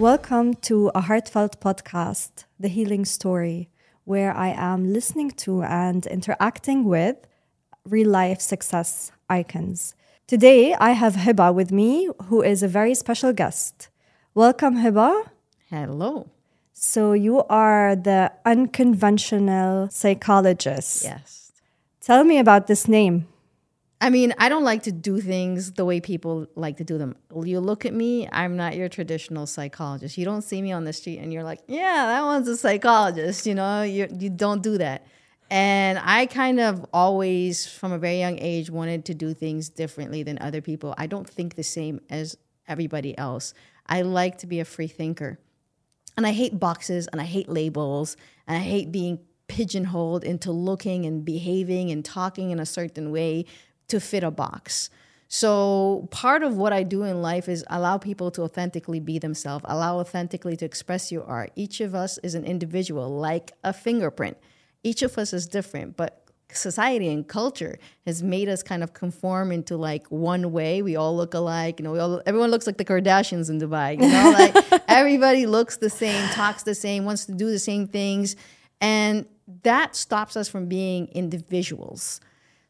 Welcome to a heartfelt podcast, The Healing Story, where I am listening to and interacting with real-life success icons. Today, I have Hiba with me, who is a very special guest. Welcome, Hiba. Hello. So you are the unconventional psychologist. Yes. Tell me about this name. I mean, I don't like to do things the way people like to do them. You look at me, I'm not your traditional psychologist. You don't see me on the street and you're like, yeah, that one's a psychologist, you know, you don't do that. And I kind of always, from a very young age, wanted to do things differently than other people. I don't think the same as everybody else. I like to be a free thinker. And I hate boxes and I hate labels and I hate being pigeonholed into looking and behaving and talking in a certain way to fit a box. So part of what I do in life is allow people to authentically be themselves, allow authentically to express your art. Each of us is an individual, like a fingerprint. Each of us is different, but society and culture has made us kind of conform into like one way. We all look alike, you know, everyone looks like the Kardashians in Dubai, you know, like everybody looks the same, talks the same, wants to do the same things. And that stops us from being individuals.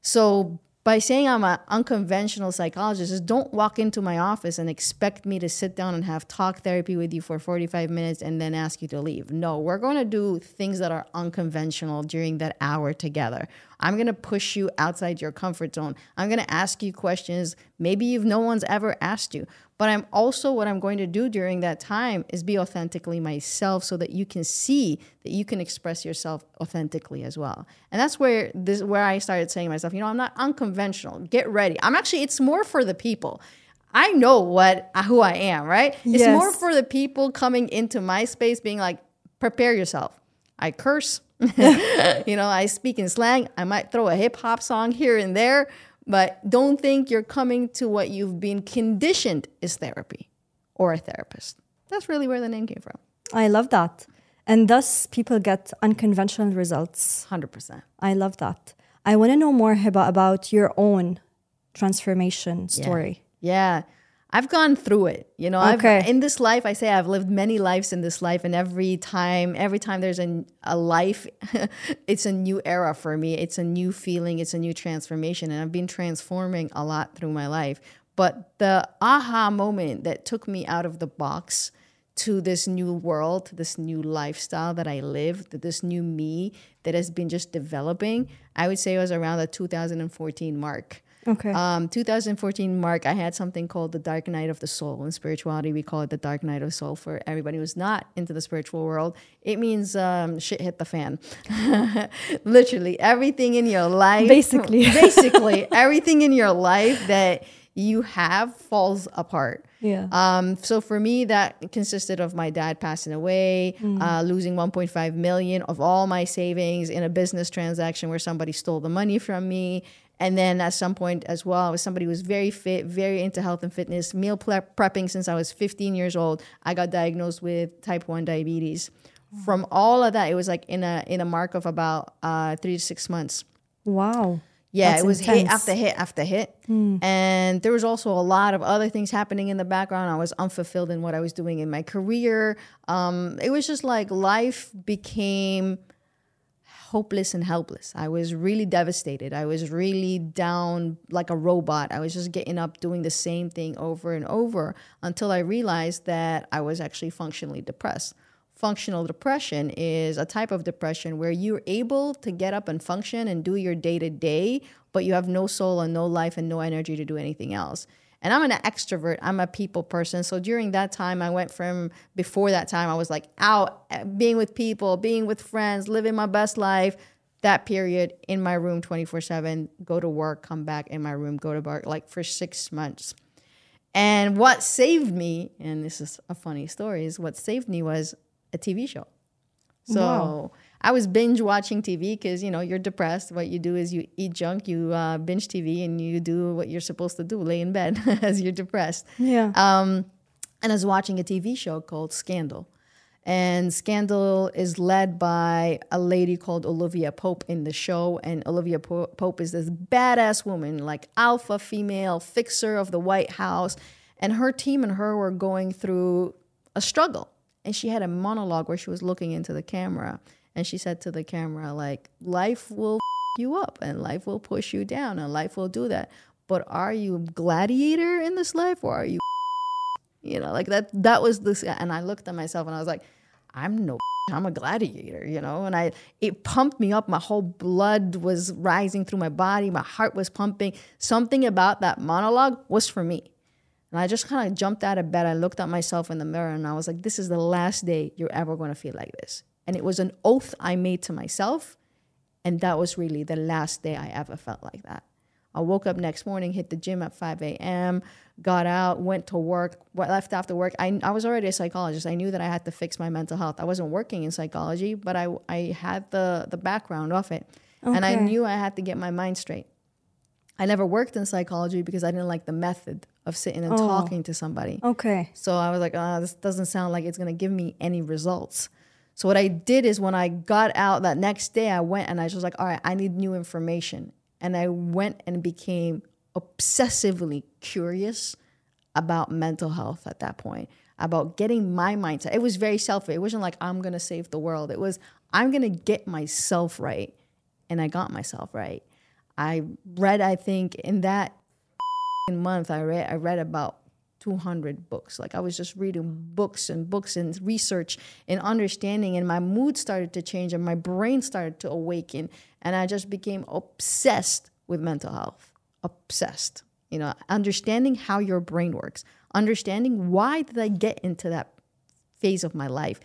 So by saying I'm an unconventional psychologist, is don't walk into my office and expect me to sit down and have talk therapy with you for 45 minutes and then ask you to leave. No, we're going to do things that are unconventional during that hour together. I'm going to push you outside your comfort zone. I'm going to ask you questions maybe no one's ever asked you. But I'm also, what I'm going to do during that time is be authentically myself so that you can see that you can express yourself authentically as well. And that's where I started saying to myself, you know, I'm not unconventional. Get ready. It's more for the people. I know who I am, right? Yes. It's more for the people coming into my space being like, prepare yourself. I curse. You know, I speak in slang. I might throw a hip hop song here and there, but don't think you're coming to what you've been conditioned is therapy or a therapist. That's really where the name came from. I love that. And thus people get unconventional results. 100%. I love that. I want to know more, Hiba, about your own transformation story. Yeah. I've gone through it. You know, okay. In this life, I say I've lived many lives in this life. And every time there's a life, it's a new era for me. It's a new feeling. It's a new transformation. And I've been transforming a lot through my life. But the aha moment that took me out of the box to this new world, to this new lifestyle that I live, to this new me that has been just developing, I would say it was around the 2014 mark. Okay. 2014 mark, I had something called the dark night of the soul. In spirituality, we call it the dark night of soul. For everybody who's not into the spiritual world, it means shit hit the fan. Literally, everything in your life. Basically, everything in your life that you have falls apart. Yeah. So for me, that consisted of my dad passing away, losing $1.5 million of all my savings in a business transaction where somebody stole the money from me. And then at some point as well, I was somebody who was very fit, very into health and fitness, meal prepping since I was 15 years old. I got diagnosed with type 1 diabetes. Wow. From all of that, it was like in a mark of about 3 to 6 months. Wow. Yeah, that's it was intense. Hit after hit after hit. And there was also a lot of other things happening in the background. I was unfulfilled in what I was doing in my career. It was just like life became hopeless and helpless. I was really devastated. I was really down like a robot. I was just getting up doing the same thing over and over until I realized that I was actually functionally depressed. Functional depression is a type of depression where you're able to get up and function and do your day-to-day, but you have no soul and no life and no energy to do anything else. And I'm an extrovert. I'm a people person. So during that time, I went from before that time, I was like out being with people, being with friends, living my best life. That period in my room 24/7, go to work, come back in my room, go to work, like for 6 months. And what saved me, and this is a funny story, is what saved me was a TV show. So wow. I was binge watching TV because, you know, you're depressed. What you do is you eat junk, you binge TV, and you do what you're supposed to do, lay in bed as you're depressed. Yeah. And I was watching a TV show called Scandal. And Scandal is led by a lady called Olivia Pope in the show. And Olivia Pope is this badass woman, like alpha female, fixer of the White House. And her team and her were going through a struggle. And she had a monologue where she was looking into the camera and she said to the camera, like, life will you up and life will push you down and life will do that. But are you a gladiator in this life or are you, you know, like that was this. And I looked at myself and I was like, I'm a gladiator, you know, and it pumped me up. My whole blood was rising through my body. My heart was pumping. Something about that monologue was for me. And I just kind of jumped out of bed. I looked at myself in the mirror and I was like, this is the last day you're ever going to feel like this. And it was an oath I made to myself. And that was really the last day I ever felt like that. I woke up next morning, hit the gym at 5 a.m., got out, went to work, left after work. I was already a psychologist. I knew that I had to fix my mental health. I wasn't working in psychology, but I had the background of it. Okay. And I knew I had to get my mind straight. I never worked in psychology because I didn't like the method of sitting and talking to somebody. Okay. So I was like, this doesn't sound like it's going to give me any results. So what I did is when I got out that next day, I went and I was like, all right, I need new information. And I went and became obsessively curious about mental health at that point, about getting my mindset. It was very selfish. It wasn't like I'm going to save the world. It was I'm going to get myself right. And I got myself right. I read, I think, in that month, I read about 200 books. Like I was just reading books and research and understanding, and my mood started to change and my brain started to awaken, and I just became obsessed with mental health. Obsessed. You know, understanding how your brain works, understanding why did I get into that phase of my life.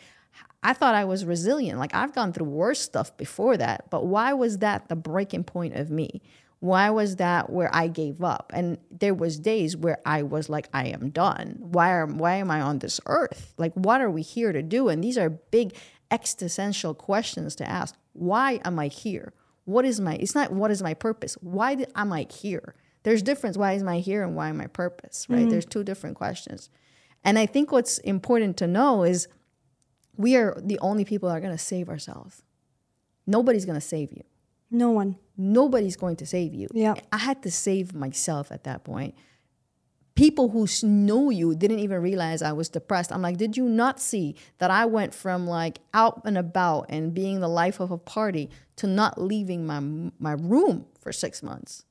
I thought I was resilient. Like I've gone through worse stuff before that, but why was that the breaking point of me? Why was that where I gave up? And there was days where I was like, I am done. Why am I on this earth? Like, what are we here to do? And these are big existential questions to ask. Why am I here? It's not what is my purpose? Why am I here? There's difference. Why is my here and why am I purpose, right? Mm-hmm. There's two different questions. And I think what's important to know is we are the only people that are going to save ourselves. Nobody's going to save you. No one. Nobody's going to save you. Yeah. I had to save myself at that point. People who know you didn't even realize I was depressed. I'm like, did you not see that I went from like out and about and being the life of a party to not leaving my room for 6 months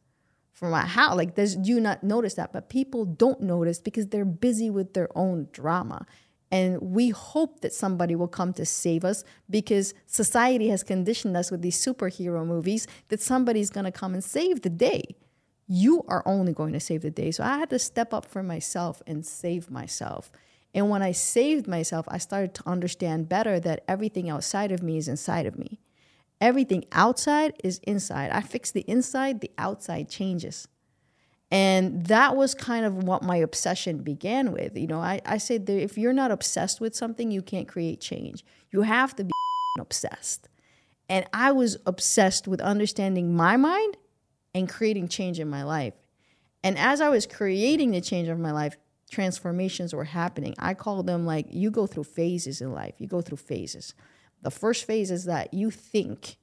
from my house? Like, do you not notice that? But people don't notice because they're busy with their own drama. And we hope that somebody will come to save us because society has conditioned us with these superhero movies that somebody's going to come and save the day. You are only going to save the day. So I had to step up for myself and save myself. And when I saved myself, I started to understand better that everything outside of me is inside of me. Everything outside is inside. I fix the inside, the outside changes. And that was kind of what my obsession began with. You know, I said that if you're not obsessed with something, you can't create change. You have to be obsessed. And I was obsessed with understanding my mind and creating change in my life. And as I was creating the change of my life, transformations were happening. I call them like you go through phases in life. You go through phases. The first phase is that you think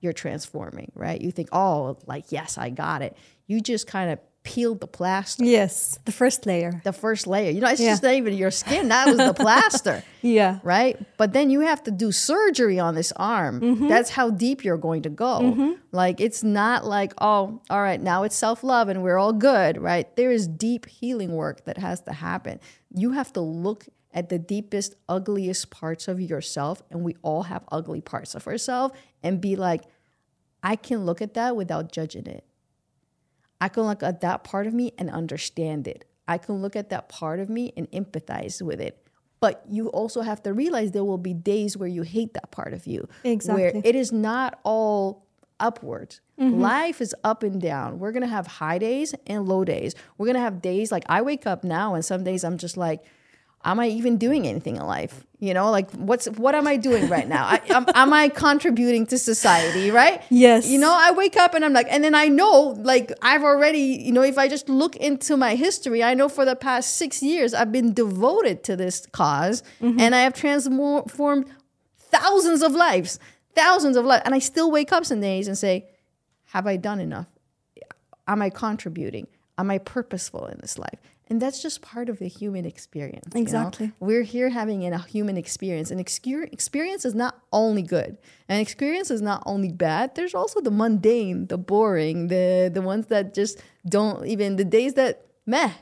you're transforming, right? You think, oh, like, yes, I got it. You just kind of peeled the plaster. Yes, the first layer. The first layer. You know, it's just not even your skin. That was the plaster. Yeah. Right? But then you have to do surgery on this arm. Mm-hmm. That's how deep you're going to go. Mm-hmm. Like, it's not like, oh, all right, now it's self-love and we're all good, right? There is deep healing work that has to happen. You have to look at the deepest, ugliest parts of yourself, and we all have ugly parts of ourselves, and be like, I can look at that without judging it. I can look at that part of me and understand it. I can look at that part of me and empathize with it. But you also have to realize there will be days where you hate that part of you. Exactly. Where it is not all upward. Mm-hmm. Life is up and down. We're going to have high days and low days. We're going to have days like I wake up now and some days I'm just like, am I even doing anything in life? You know, like what am I doing right now? Am I contributing to society, right? Yes. You know, I wake up and I'm like, and then I know, like I've already, you know, if I just look into my history, I know for the past 6 years, I've been devoted to this cause and I have transformed thousands of lives. And I still wake up some days and say, have I done enough? Am I contributing? Am I purposeful in this life? And that's just part of the human experience. Exactly. You know? We're here having a human experience. And experience is not only good. And experience is not only bad. There's also the mundane, the boring, the ones that just don't even, the days that meh.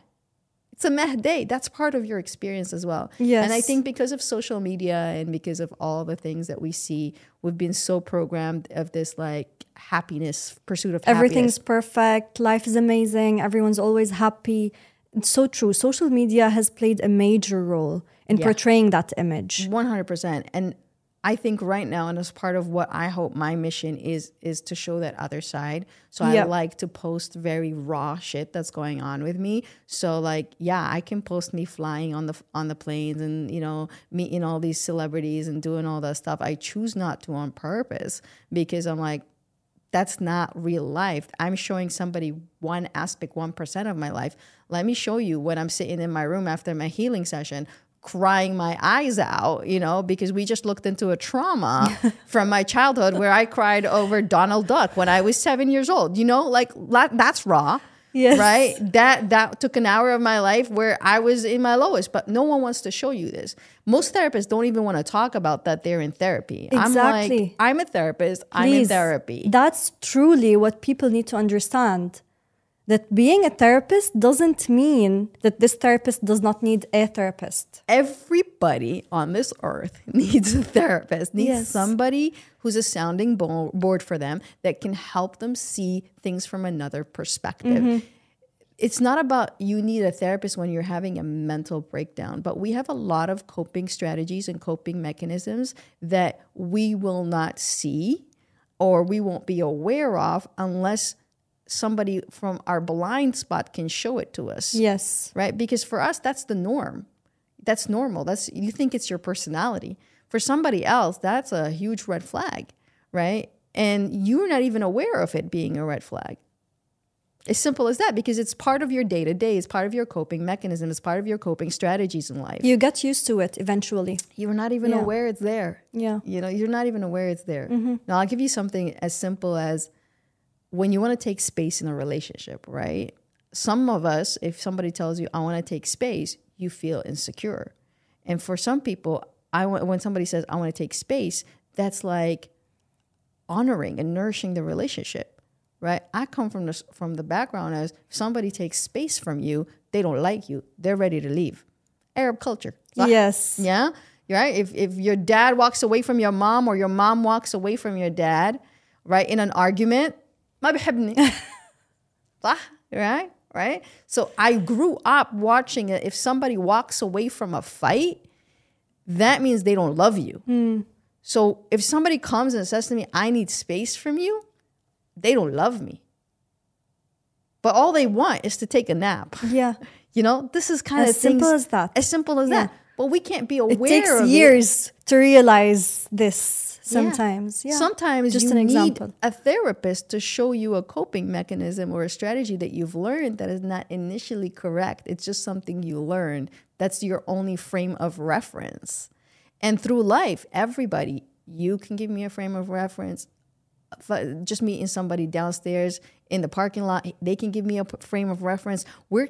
It's a meh day. That's part of your experience as well. Yes. And I think because of social media and because of all the things that we see, we've been so programmed of this like happiness, pursuit of everything's happiness. Everything's perfect. Life is amazing. Everyone's always happy. It's so true. Social media has played a major role in portraying that image. 100%. And I think right now, and as part of what I hope my mission is to show that other side. So I like to post very raw shit that's going on with me. So like, yeah, I can post me flying on the planes and, you know, meeting all these celebrities and doing all that stuff. I choose not to on purpose because I'm like, that's not real life. I'm showing somebody one aspect, 1% of my life. Let me show you when I'm sitting in my room after my healing session, crying my eyes out, you know, because we just looked into a trauma from my childhood where I cried over Donald Duck when I was 7 years old. You know, like that's raw. Yes. Right? That took an hour of my life where I was in my lowest, but no one wants to show you this. Most therapists don't even want to talk about that they're in therapy. Exactly. I'm like, I'm a therapist. I'm in therapy. That's truly what people need to understand. That being a therapist doesn't mean that this therapist does not need a therapist. Everybody on this earth needs a therapist, somebody who's a sounding board for them that can help them see things from another perspective. Mm-hmm. It's not about you need a therapist when you're having a mental breakdown, but we have a lot of coping strategies and coping mechanisms that we will not see or we won't be aware of unless somebody from our blind spot can show it to us. Yes. Right? Because for us, that's the norm. That's normal. You think it's your personality. For somebody else, that's a huge red flag, right? And you're not even aware of it being a red flag. As simple as that, because it's part of your day-to-day. It's part of your coping mechanism. It's part of your coping strategies in life. You get used to it eventually. You're not even aware it's there. Yeah. You know, you're not even aware it's there. Mm-hmm. Now, I'll give you something as simple as when you want to take space in a relationship, right? Some of us, if somebody tells you, I want to take space, you feel insecure. And for some people, when somebody says, I want to take space, that's like honoring and nourishing the relationship, right? I come from the background as if somebody takes space from you, they don't like you, they're ready to leave. Arab culture. Yes. Yeah? Right? If your dad walks away from your mom or your mom walks away from your dad, right, in an argument, ما بحبني. صح? Right? So I grew up watching it. If somebody walks away from a fight, that means they don't love you. Mm. So if somebody comes and says to me, I need space from you, they don't love me. But all they want is to take a nap. Yeah. You know, this is kind of simple as that. As simple as that. But we can't be aware of it. It takes years to realize this. Sometimes, Sometimes just you need a therapist to show you a coping mechanism or a strategy that you've learned that is not initially correct. It's just something you learned. That's your only frame of reference. And through life, everybody, you can give me a frame of reference. Just meeting somebody downstairs in the parking lot, they can give me a frame of reference. We're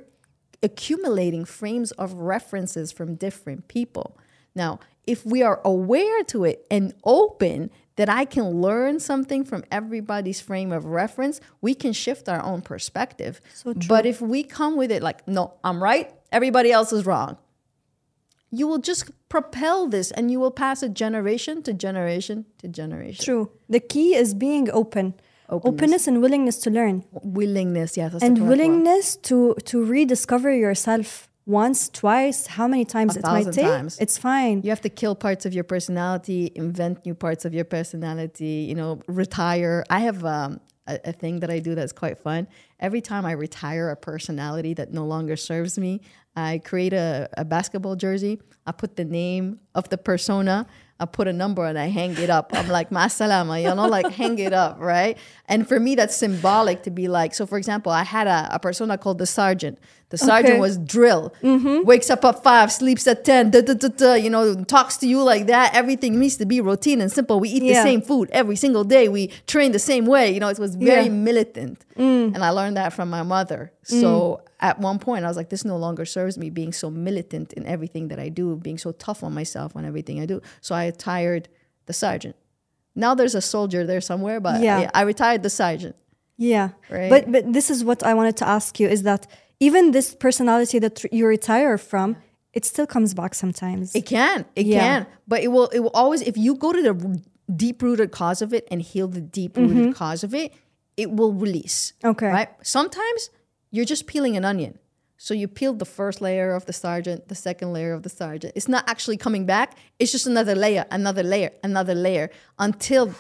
accumulating frames of references from different people. Now, if we are aware to it and open that I can learn something from everybody's frame of reference, we can shift our own perspective. So true. But if we come with it like, no, I'm right, everybody else is wrong, you will just propel this and you will pass it generation to generation to generation. True. The key is being open. Openness and willingness to learn. Willingness, yes. That's and willingness to rediscover yourself. Once, twice, how many times it might take? Times. It's fine. You have to kill parts of your personality, invent new parts of your personality, you know, retire. I have a thing that I do that's quite fun. Every time I retire a personality that no longer serves me, I create a basketball jersey. I put the name of the persona. I put a number and I hang it up. I'm like, ma salama, you know, like hang it up, right? And for me, that's symbolic to be like, so for example, I had a persona called the sergeant. The sergeant was drill, wakes up at 5, sleeps at 10, you know, talks to you like that. Everything needs to be routine and simple. We eat the same food every single day. We train the same way. You know, it was very militant. And I learned that from my mother. So at one point I was like, this no longer serves me, being so militant in everything that I do, being so tough on myself on everything I do. So I retired the sergeant. Now there's a soldier there somewhere, but yeah. I retired the sergeant. Yeah, right? But this is what I wanted to ask you, is that even this personality that you retire from, it still comes back sometimes. It can. But it will always, if you go to the deep-rooted cause of it and heal the deep-rooted mm-hmm. cause of it, it will release. Okay. Right? Sometimes you're just peeling an onion. So you peeled the first layer of the sergeant, the second layer of the sergeant. It's not actually coming back. It's just another layer, until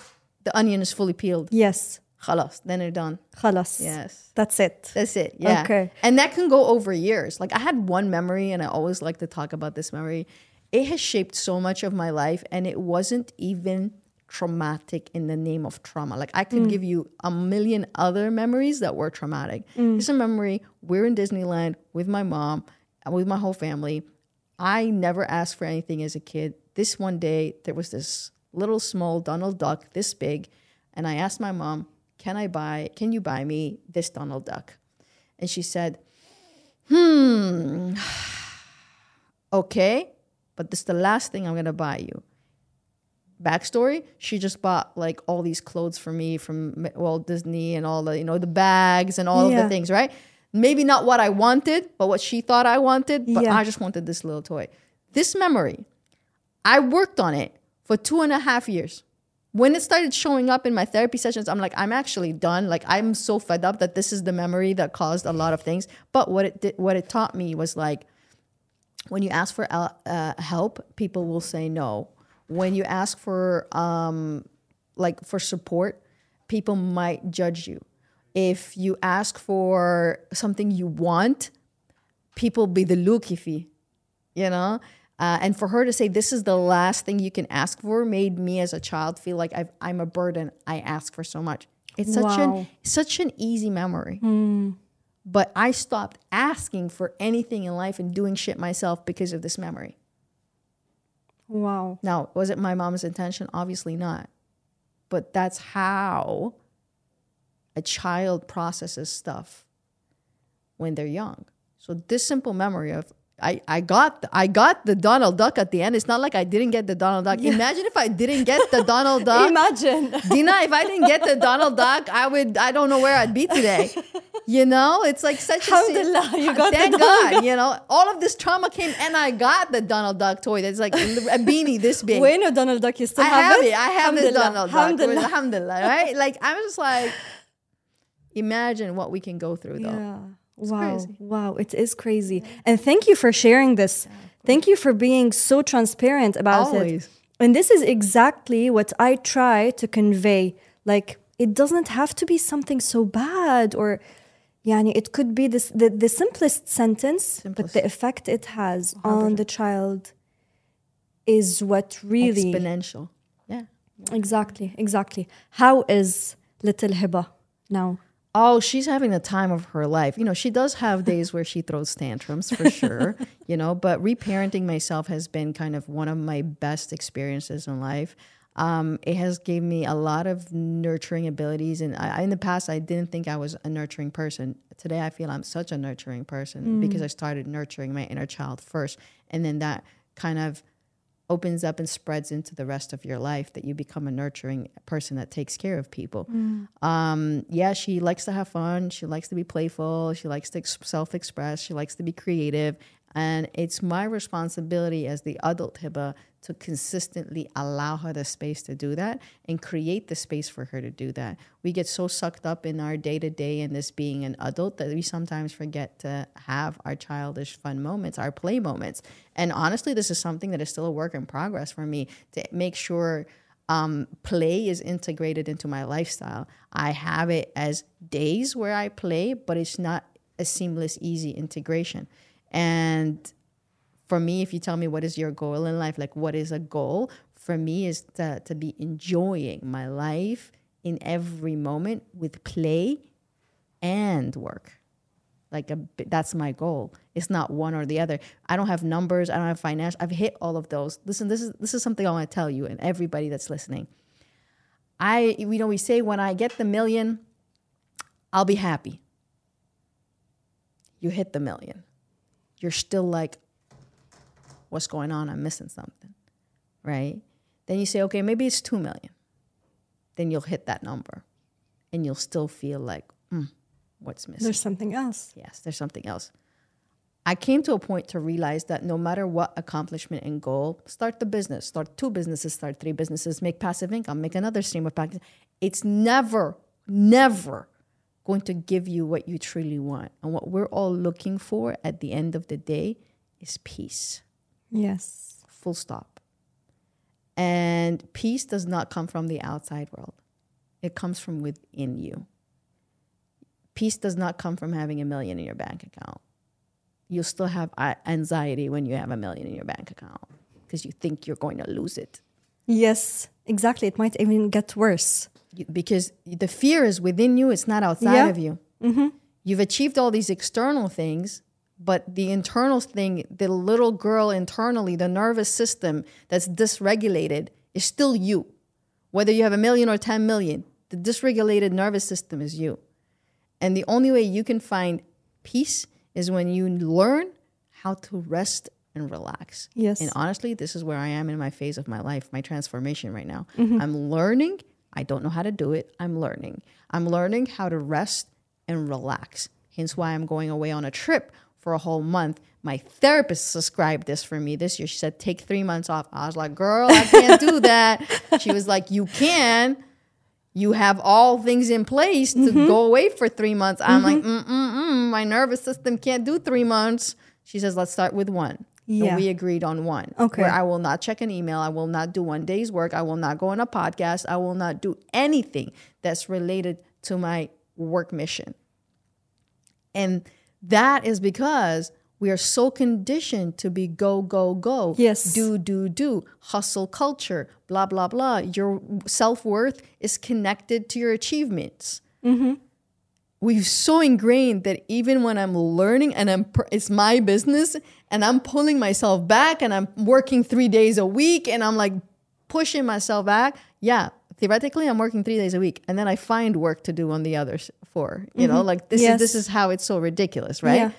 the onion is fully peeled. Yes. Khalas, then you're done. Khalas. Yes. That's it. Yeah. Okay. And that can go over years. Like I had one memory, and I always like to talk about this memory. It has shaped so much of my life, and it wasn't even traumatic in the name of trauma. Like I can give you a million other memories that were traumatic. It's a memory. We're in Disneyland with my mom, with my whole family. I never asked for anything as a kid. This one day, there was this little small Donald Duck, this big. And I asked my mom, can you buy me this Donald Duck? And she said, okay, but this is the last thing I'm going to buy you. Backstory, she just bought like all these clothes for me from Walt Disney and all the, you know, the bags and all of the things, right? Maybe not what I wanted, but what she thought I wanted, but I just wanted this little toy. This memory, I worked on it for 2.5 years. When it started showing up in my therapy sessions, I'm like, I'm actually done. Like, I'm so fed up that this is the memory that caused a lot of things. But what it taught me was, like, when you ask for help, people will say no. When you ask for for support, people might judge you. If you ask for something you want, people be the lukifi, you know? And for her to say, this is the last thing you can ask for, made me as a child feel like I'm a burden. I ask for so much. It's such an easy memory. But I stopped asking for anything in life and doing shit myself because of this memory. Wow. Now, was it my mom's intention? Obviously not. But that's how a child processes stuff when they're young. So this simple memory of, I got the Donald Duck at the end. It's not like I didn't get the Donald Duck. Yeah. Imagine if I didn't get the Donald Duck. Imagine. Dina, if I didn't get the Donald Duck, I don't know where I'd be today. You know, it's like such Alhamdulillah, a... you got thank the Donald God, Duck. You know, all of this trauma came and I got the Donald Duck toy. That's like a beanie this big. When a Donald Duck, you still have it? I have the Donald Duck. Alhamdulillah, right? Like, I'm just like, imagine what we can go through though. Yeah. It's wow, it is crazy. Yeah. And thank you for sharing this. Yeah, thank you for being so transparent about it. And this is exactly what I try to convey. Like, it doesn't have to be something so bad, or it could be this the simplest sentence, but the effect it has 100%. On the child is what really... exponential. Yeah. Exactly. How is little Hiba now? Oh, she's having the time of her life. You know, she does have days where she throws tantrums for sure, you know, but reparenting myself has been kind of one of my best experiences in life. It has gave me a lot of nurturing abilities. And in the past, I didn't think I was a nurturing person. Today, I feel I'm such a nurturing person because I started nurturing my inner child first. And then that kind of opens up and spreads into the rest of your life, that you become a nurturing person that takes care of people. She likes to have fun. She likes to be playful. She likes to self-express. She likes to be creative. And it's my responsibility as the adult Hiba to consistently allow her the space to do that and create the space for her to do that. We get so sucked up in our day-to-day and this being an adult that we sometimes forget to have our childish fun moments, our play moments. And honestly, this is something that is still a work in progress for me, to make sure play is integrated into my lifestyle. I have it as days where I play, but it's not a seamless, easy integration. And for me, if you tell me what is your goal in life, like what is a goal, for me is to be enjoying my life in every moment with play and work. Like that's my goal. It's not one or the other. I don't have numbers. I don't have finance. I've hit all of those. Listen, this is something I want to tell you and everybody that's listening. We say when I get the million, I'll be happy. you hit the million. You're still like, what's going on? I'm missing something, right? Then you say, okay, maybe it's 2 million. Then you'll hit that number and you'll still feel like, what's missing? There's something else. Yes, there's something else. I came to a point to realize that no matter what accomplishment and goal, start the business, start 2 businesses, start 3 businesses, make passive income, make another stream of passive. It's never, never going to give you what you truly want. And what we're all looking for at the end of the day is peace. Yes. Full stop. And peace does not come from the outside world. It comes from within you. Peace does not come from having $1 million in your bank account. You'll still have anxiety when you have $1 million in your bank account because you think you're going to lose it. Yes, exactly. It might even get worse. Because the fear is within you. It's not outside of you. Mm-hmm. You've achieved all these external things, but the internal thing, the little girl internally, the nervous system that's dysregulated is still you. Whether you have $1 million or 10 million, the dysregulated nervous system is you. And the only way you can find peace is when you learn how to rest and relax. Yes. And honestly, this is where I am in my phase of my life, my transformation right now. Mm-hmm. I'm learning. I don't know how to do it. I'm learning. I'm learning how to rest and relax. Hence why I'm going away on a trip for a whole month. My therapist prescribed this for me this year. She said, take 3 months off. I was like, girl, I can't do that. She was like, you can. You have all things in place to go away for 3 months. I'm like, my nervous system can't do 3 months. She says, let's start with 1. Yeah. And we agreed on 1. Okay. Where I will not check an email. I will not do 1 day's work. I will not go on a podcast. I will not do anything that's related to my work mission. And that is because we are so conditioned to be go, go, go. Yes. Do, do, do. Hustle culture, blah, blah, blah. Your self-worth is connected to your achievements. Mm-hmm. We've so ingrained that even when I'm learning and it's my business and I'm pulling myself back and I'm working 3 days a week and I'm like pushing myself back. Yeah, theoretically, I'm working 3 days a week and then I find work to do on the other 4. You know, like this is how it's so ridiculous, right? Yeah.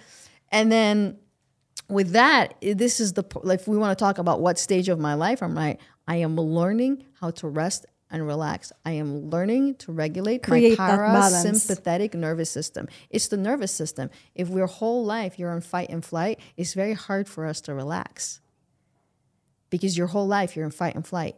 And then with that, this is if we want to talk about what stage of my life I'm at, I am learning how to rest and relax. I am learning to regulate my parasympathetic nervous system. It's the nervous system. If your whole life you're on fight and flight, it's very hard for us to relax. Because your whole life you're in fight and flight.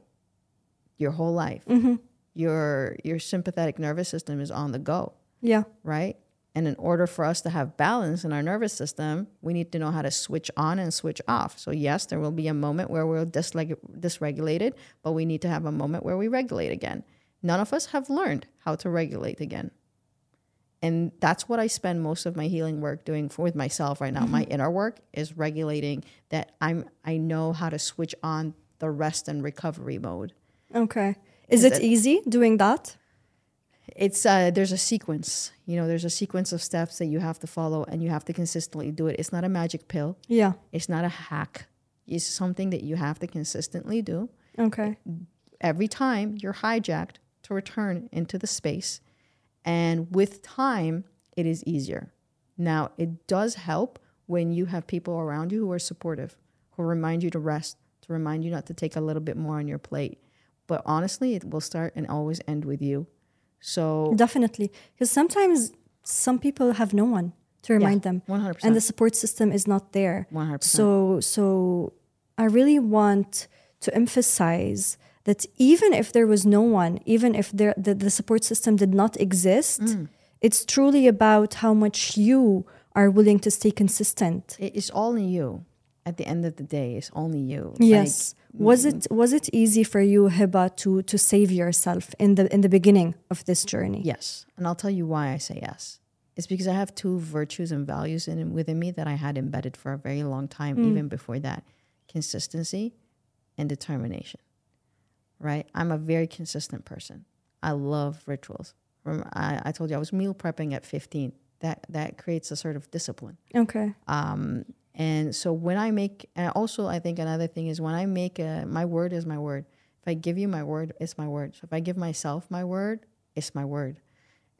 Your whole life. Mm-hmm. Your sympathetic nervous system is on the go. Yeah. Right? And in order for us to have balance in our nervous system, we need to know how to switch on and switch off. So yes, there will be a moment where we're dysregulated, but we need to have a moment where we regulate again. None of us have learned how to regulate again. And that's what I spend most of my healing work doing with myself right now. Mm-hmm. My inner work is regulating that I know how to switch on the rest and recovery mode. Okay. Is it easy doing that? It's there's a sequence, there's a sequence of steps that you have to follow and you have to consistently do it. It's not a magic pill. Yeah. It's not a hack. It's something that you have to consistently do. Okay. Every time you're hijacked to return into the space. And with time, it is easier. Now, it does help when you have people around you who are supportive, who remind you to rest, to remind you not to take a little bit more on your plate. But honestly, it will start and always end with you. So definitely, because sometimes some people have no one to remind them, 100%. And the support system is not there. 100%. So I really want to emphasize that even if there was no one, even if the support system did not exist, it's truly about how much you are willing to stay consistent. It's only you. At the end of the day, it's only you. Yes. Like, was it easy for you, Hiba, to save yourself in the beginning of this journey? Yes. And I'll tell you why I say yes. It's because I have 2 virtues and values within me that I had embedded for a very long time, even before that. Consistency and determination. Right? I'm a very consistent person. I love rituals. I told you I was meal prepping at 15. That creates a sort of discipline. Okay. And so when I make, and also I think another thing is when I make my word is my word. If I give you my word, it's my word. So if I give myself my word, it's my word.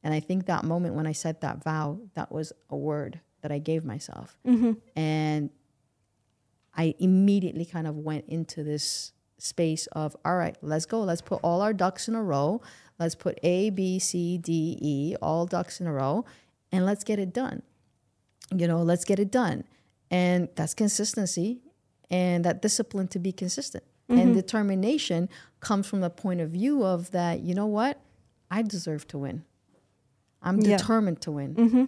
And I think that moment when I said that vow, that was a word. that I gave myself. Mm-hmm. And I immediately kind of went into this space of, all right, let's go. Let's put all our ducks in a row. Let's put A, B, C, D, E, all ducks in a row, and let's get it done. You know, let's get it done. And that's consistency and that discipline to be consistent. Mm-hmm. And determination comes from the point of view of that, you know what? I deserve to win. I'm determined to win. Mm-hmm.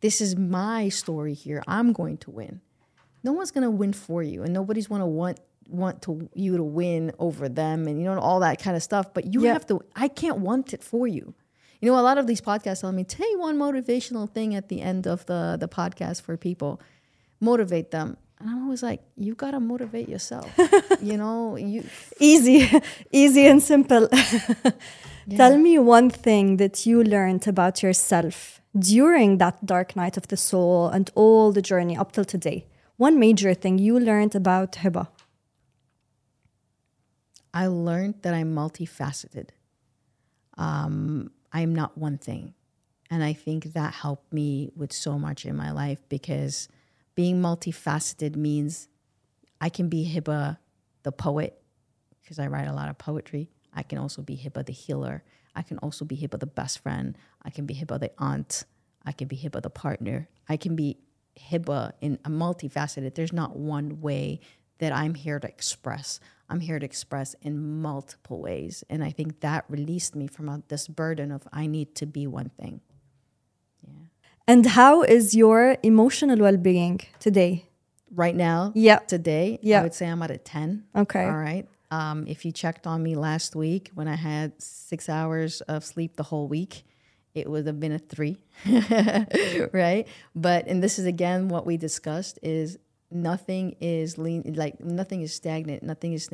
This is my story here. I'm going to win. No one's going to win for you, and nobody's going to want you to win over them, and, you know, all that kind of stuff. But you have to. I can't want it for you. You know, a lot of these podcasts tell me, take one motivational thing at the end of the podcast for people, motivate them. And I'm always like, you got to motivate yourself. You know, easy and simple. Yeah. Tell me one thing that you learned about yourself during that dark night of the soul and all the journey up till today. One major thing you learned about Hiba. I learned that I'm multifaceted. I'm not one thing. And I think that helped me with so much in my life, because being multifaceted means I can be Hiba the poet, because I write a lot of poetry. I can also be Hiba the healer. I can also be Hiba the best friend. I can be Hiba the aunt. I can be Hiba the partner. I can be Hiba in a multifaceted. There's not one way that I'm here to express. I'm here to express in multiple ways. And I think that released me from this burden of I need to be one thing. Yeah. And how is your emotional well-being today? Right now? Yeah. Today? Yeah. I would say I'm at a 10. Okay. All right. If you checked on me last week when I had 6 hours of sleep the whole week, it would have been a 3, right? But, and this is again what we discussed, is nothing is lean, like nothing is stagnant, nothing is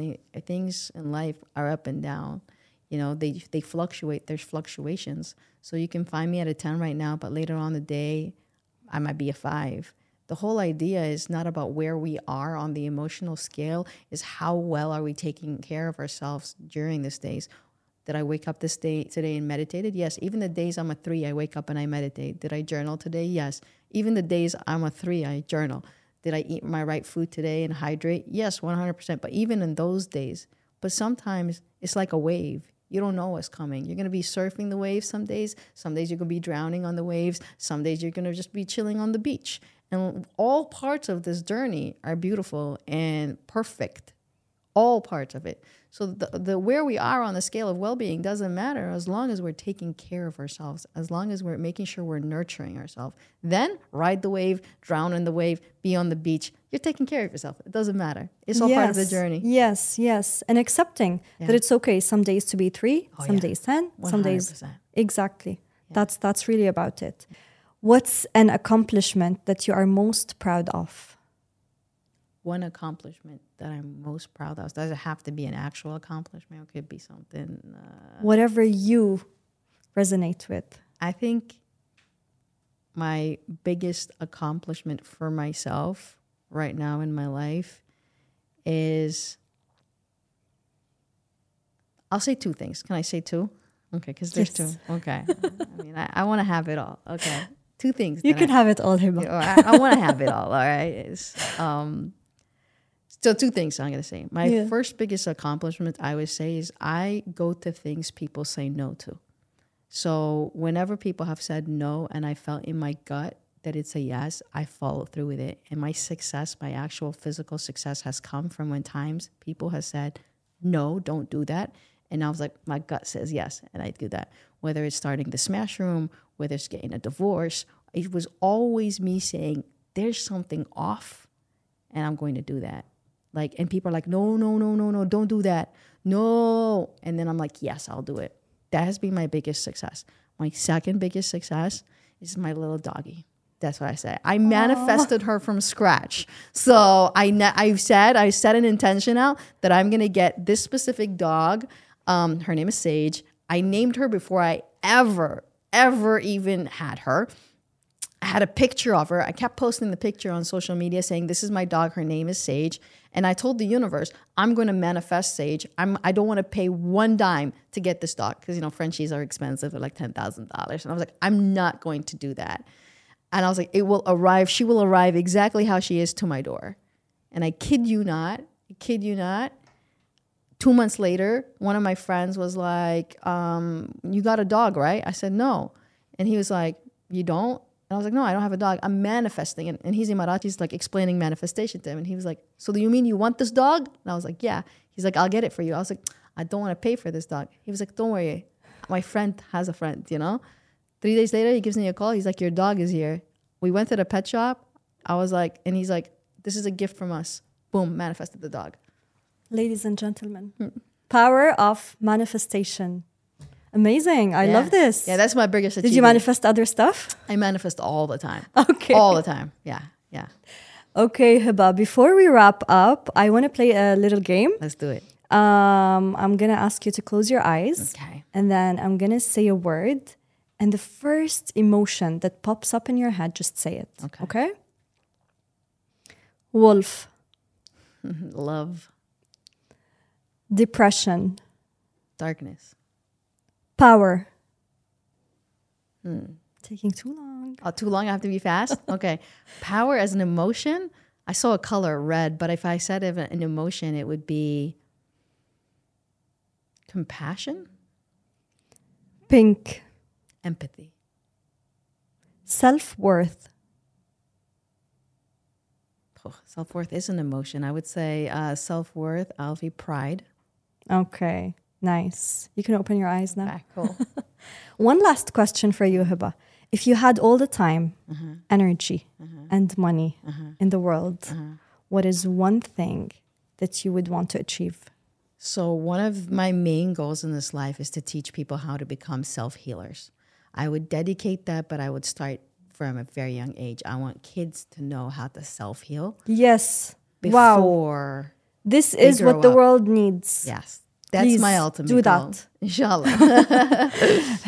things in life are up and down. You know, they fluctuate. There's fluctuations. So you can find me at a 10 right now, but later on the day, I might be a 5. The whole idea is not about where we are on the emotional scale, is how well are we taking care of ourselves during these days. Did I wake up this day today and meditated? Yes. Even the days I'm a 3, I wake up and I meditate. Did I journal today? Yes. Even the days I'm a 3, I journal. Did I eat my right food today and hydrate? Yes, 100%. But even in those days, but sometimes it's like a wave. You don't know what's coming. You're going to be surfing the waves some days. Some days you're going to be drowning on the waves. Some days you're going to just be chilling on the beach. And all parts of this journey are beautiful and perfect. All parts of it. So the where we are on the scale of well-being doesn't matter, as long as we're taking care of ourselves, as long as we're making sure we're nurturing ourselves. Then ride the wave, drown in the wave, be on the beach. You're taking care of yourself. It doesn't matter. It's all part of the journey. Yes, yes. And accepting that it's okay some days to be 3, some days 10, 100%. Some days... Exactly. Yeah. That's really about it. What's an accomplishment that you are most proud of? One accomplishment that I'm most proud of. Does it have to be an actual accomplishment? It could be something... whatever you resonate with. I think my biggest accomplishment for myself right now in my life is... I'll say 2 things. Can I say 2? Okay, because there's 2. Okay. I mean, I want to have it all. Okay. 2 things. You can have it all, Hiba. You know, I want to have it all, all right? So 2 things I'm going to say. My first biggest accomplishment, I would say, is I go to things people say no to. So whenever people have said no and I felt in my gut that it's a yes, I follow through with it. And my success, my actual physical success, has come from when times people have said, no, don't do that. And I was like, my gut says yes, and I do that. Whether it's starting the Smash Room, whether it's getting a divorce, it was always me saying, there's something off, and I'm going to do that. Like, and people are like, no, don't do that. No. And then I'm like, yes, I'll do it. That has been my biggest success. My second biggest success is my little doggy. That's what I say. I manifested her from scratch. So I set an intention out that I'm going to get this specific dog. Her name is Sage. I named her before I ever even had her. I had a picture of her. I kept posting the picture on social media saying, this is my dog. Her name is Sage. And I told the universe, I'm going to manifest Sage. I don't want to pay one dime to get this dog because, you know, Frenchies are expensive. They're like $10,000. And I was like, I'm not going to do that. And I was like, it will arrive. She will arrive exactly how she is to my door. And I kid you not, 2 months later, one of my friends was like, you got a dog, right? I said, no. And he was like, you don't? And I was like, no, I don't have a dog. I'm manifesting. And he's Emirati, he's like explaining manifestation to him. And he was like, so do you mean you want this dog? And I was like, yeah. He's like, I'll get it for you. I was like, I don't want to pay for this dog. He was like, don't worry. My friend has a friend, you know? 3 days later, he gives me a call. He's like, your dog is here. We went to the pet shop. I was like, and he's like, this is a gift from us. Boom, manifested the dog. Ladies and gentlemen, power of manifestation. Amazing. I love this. Yeah, that's my biggest achievement. Did you manifest other stuff? I manifest all the time. Okay. All the time. Yeah, yeah. Okay, Hiba, before we wrap up, I want to play a little game. Let's do it. I'm going to ask you to close your eyes. Okay. And then I'm going to say a word. And the first emotion that pops up in your head, just say it. Okay. Okay? Wolf. Love. Depression. Darkness. Power. Taking too long. Oh, too long? I have to be fast? Okay. Power as an emotion? I saw a color, red, but if I said an emotion, it would be compassion? Pink. Empathy. Self-worth. Oh, self-worth is an emotion. I would say self-worth, Alfie, pride. Okay, nice. You can open your eyes now. Okay, cool. One last question for you, Hiba. If you had all the time, energy, and money in the world, what is one thing that you would want to achieve? So one of my main goals in this life is to teach people how to become self-healers. I would dedicate that, but I would start from a very young age. I want kids to know how to self-heal. Yes. Before this is what the world needs. Yes. That's Please my ultimate do goal. That. Inshallah.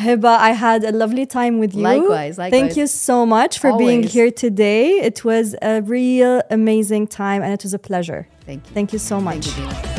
Hiba, I had a lovely time with you. Likewise. Thank you so much for being here today. It was a real amazing time and it was a pleasure. Thank you. Thank you so much. Thank you,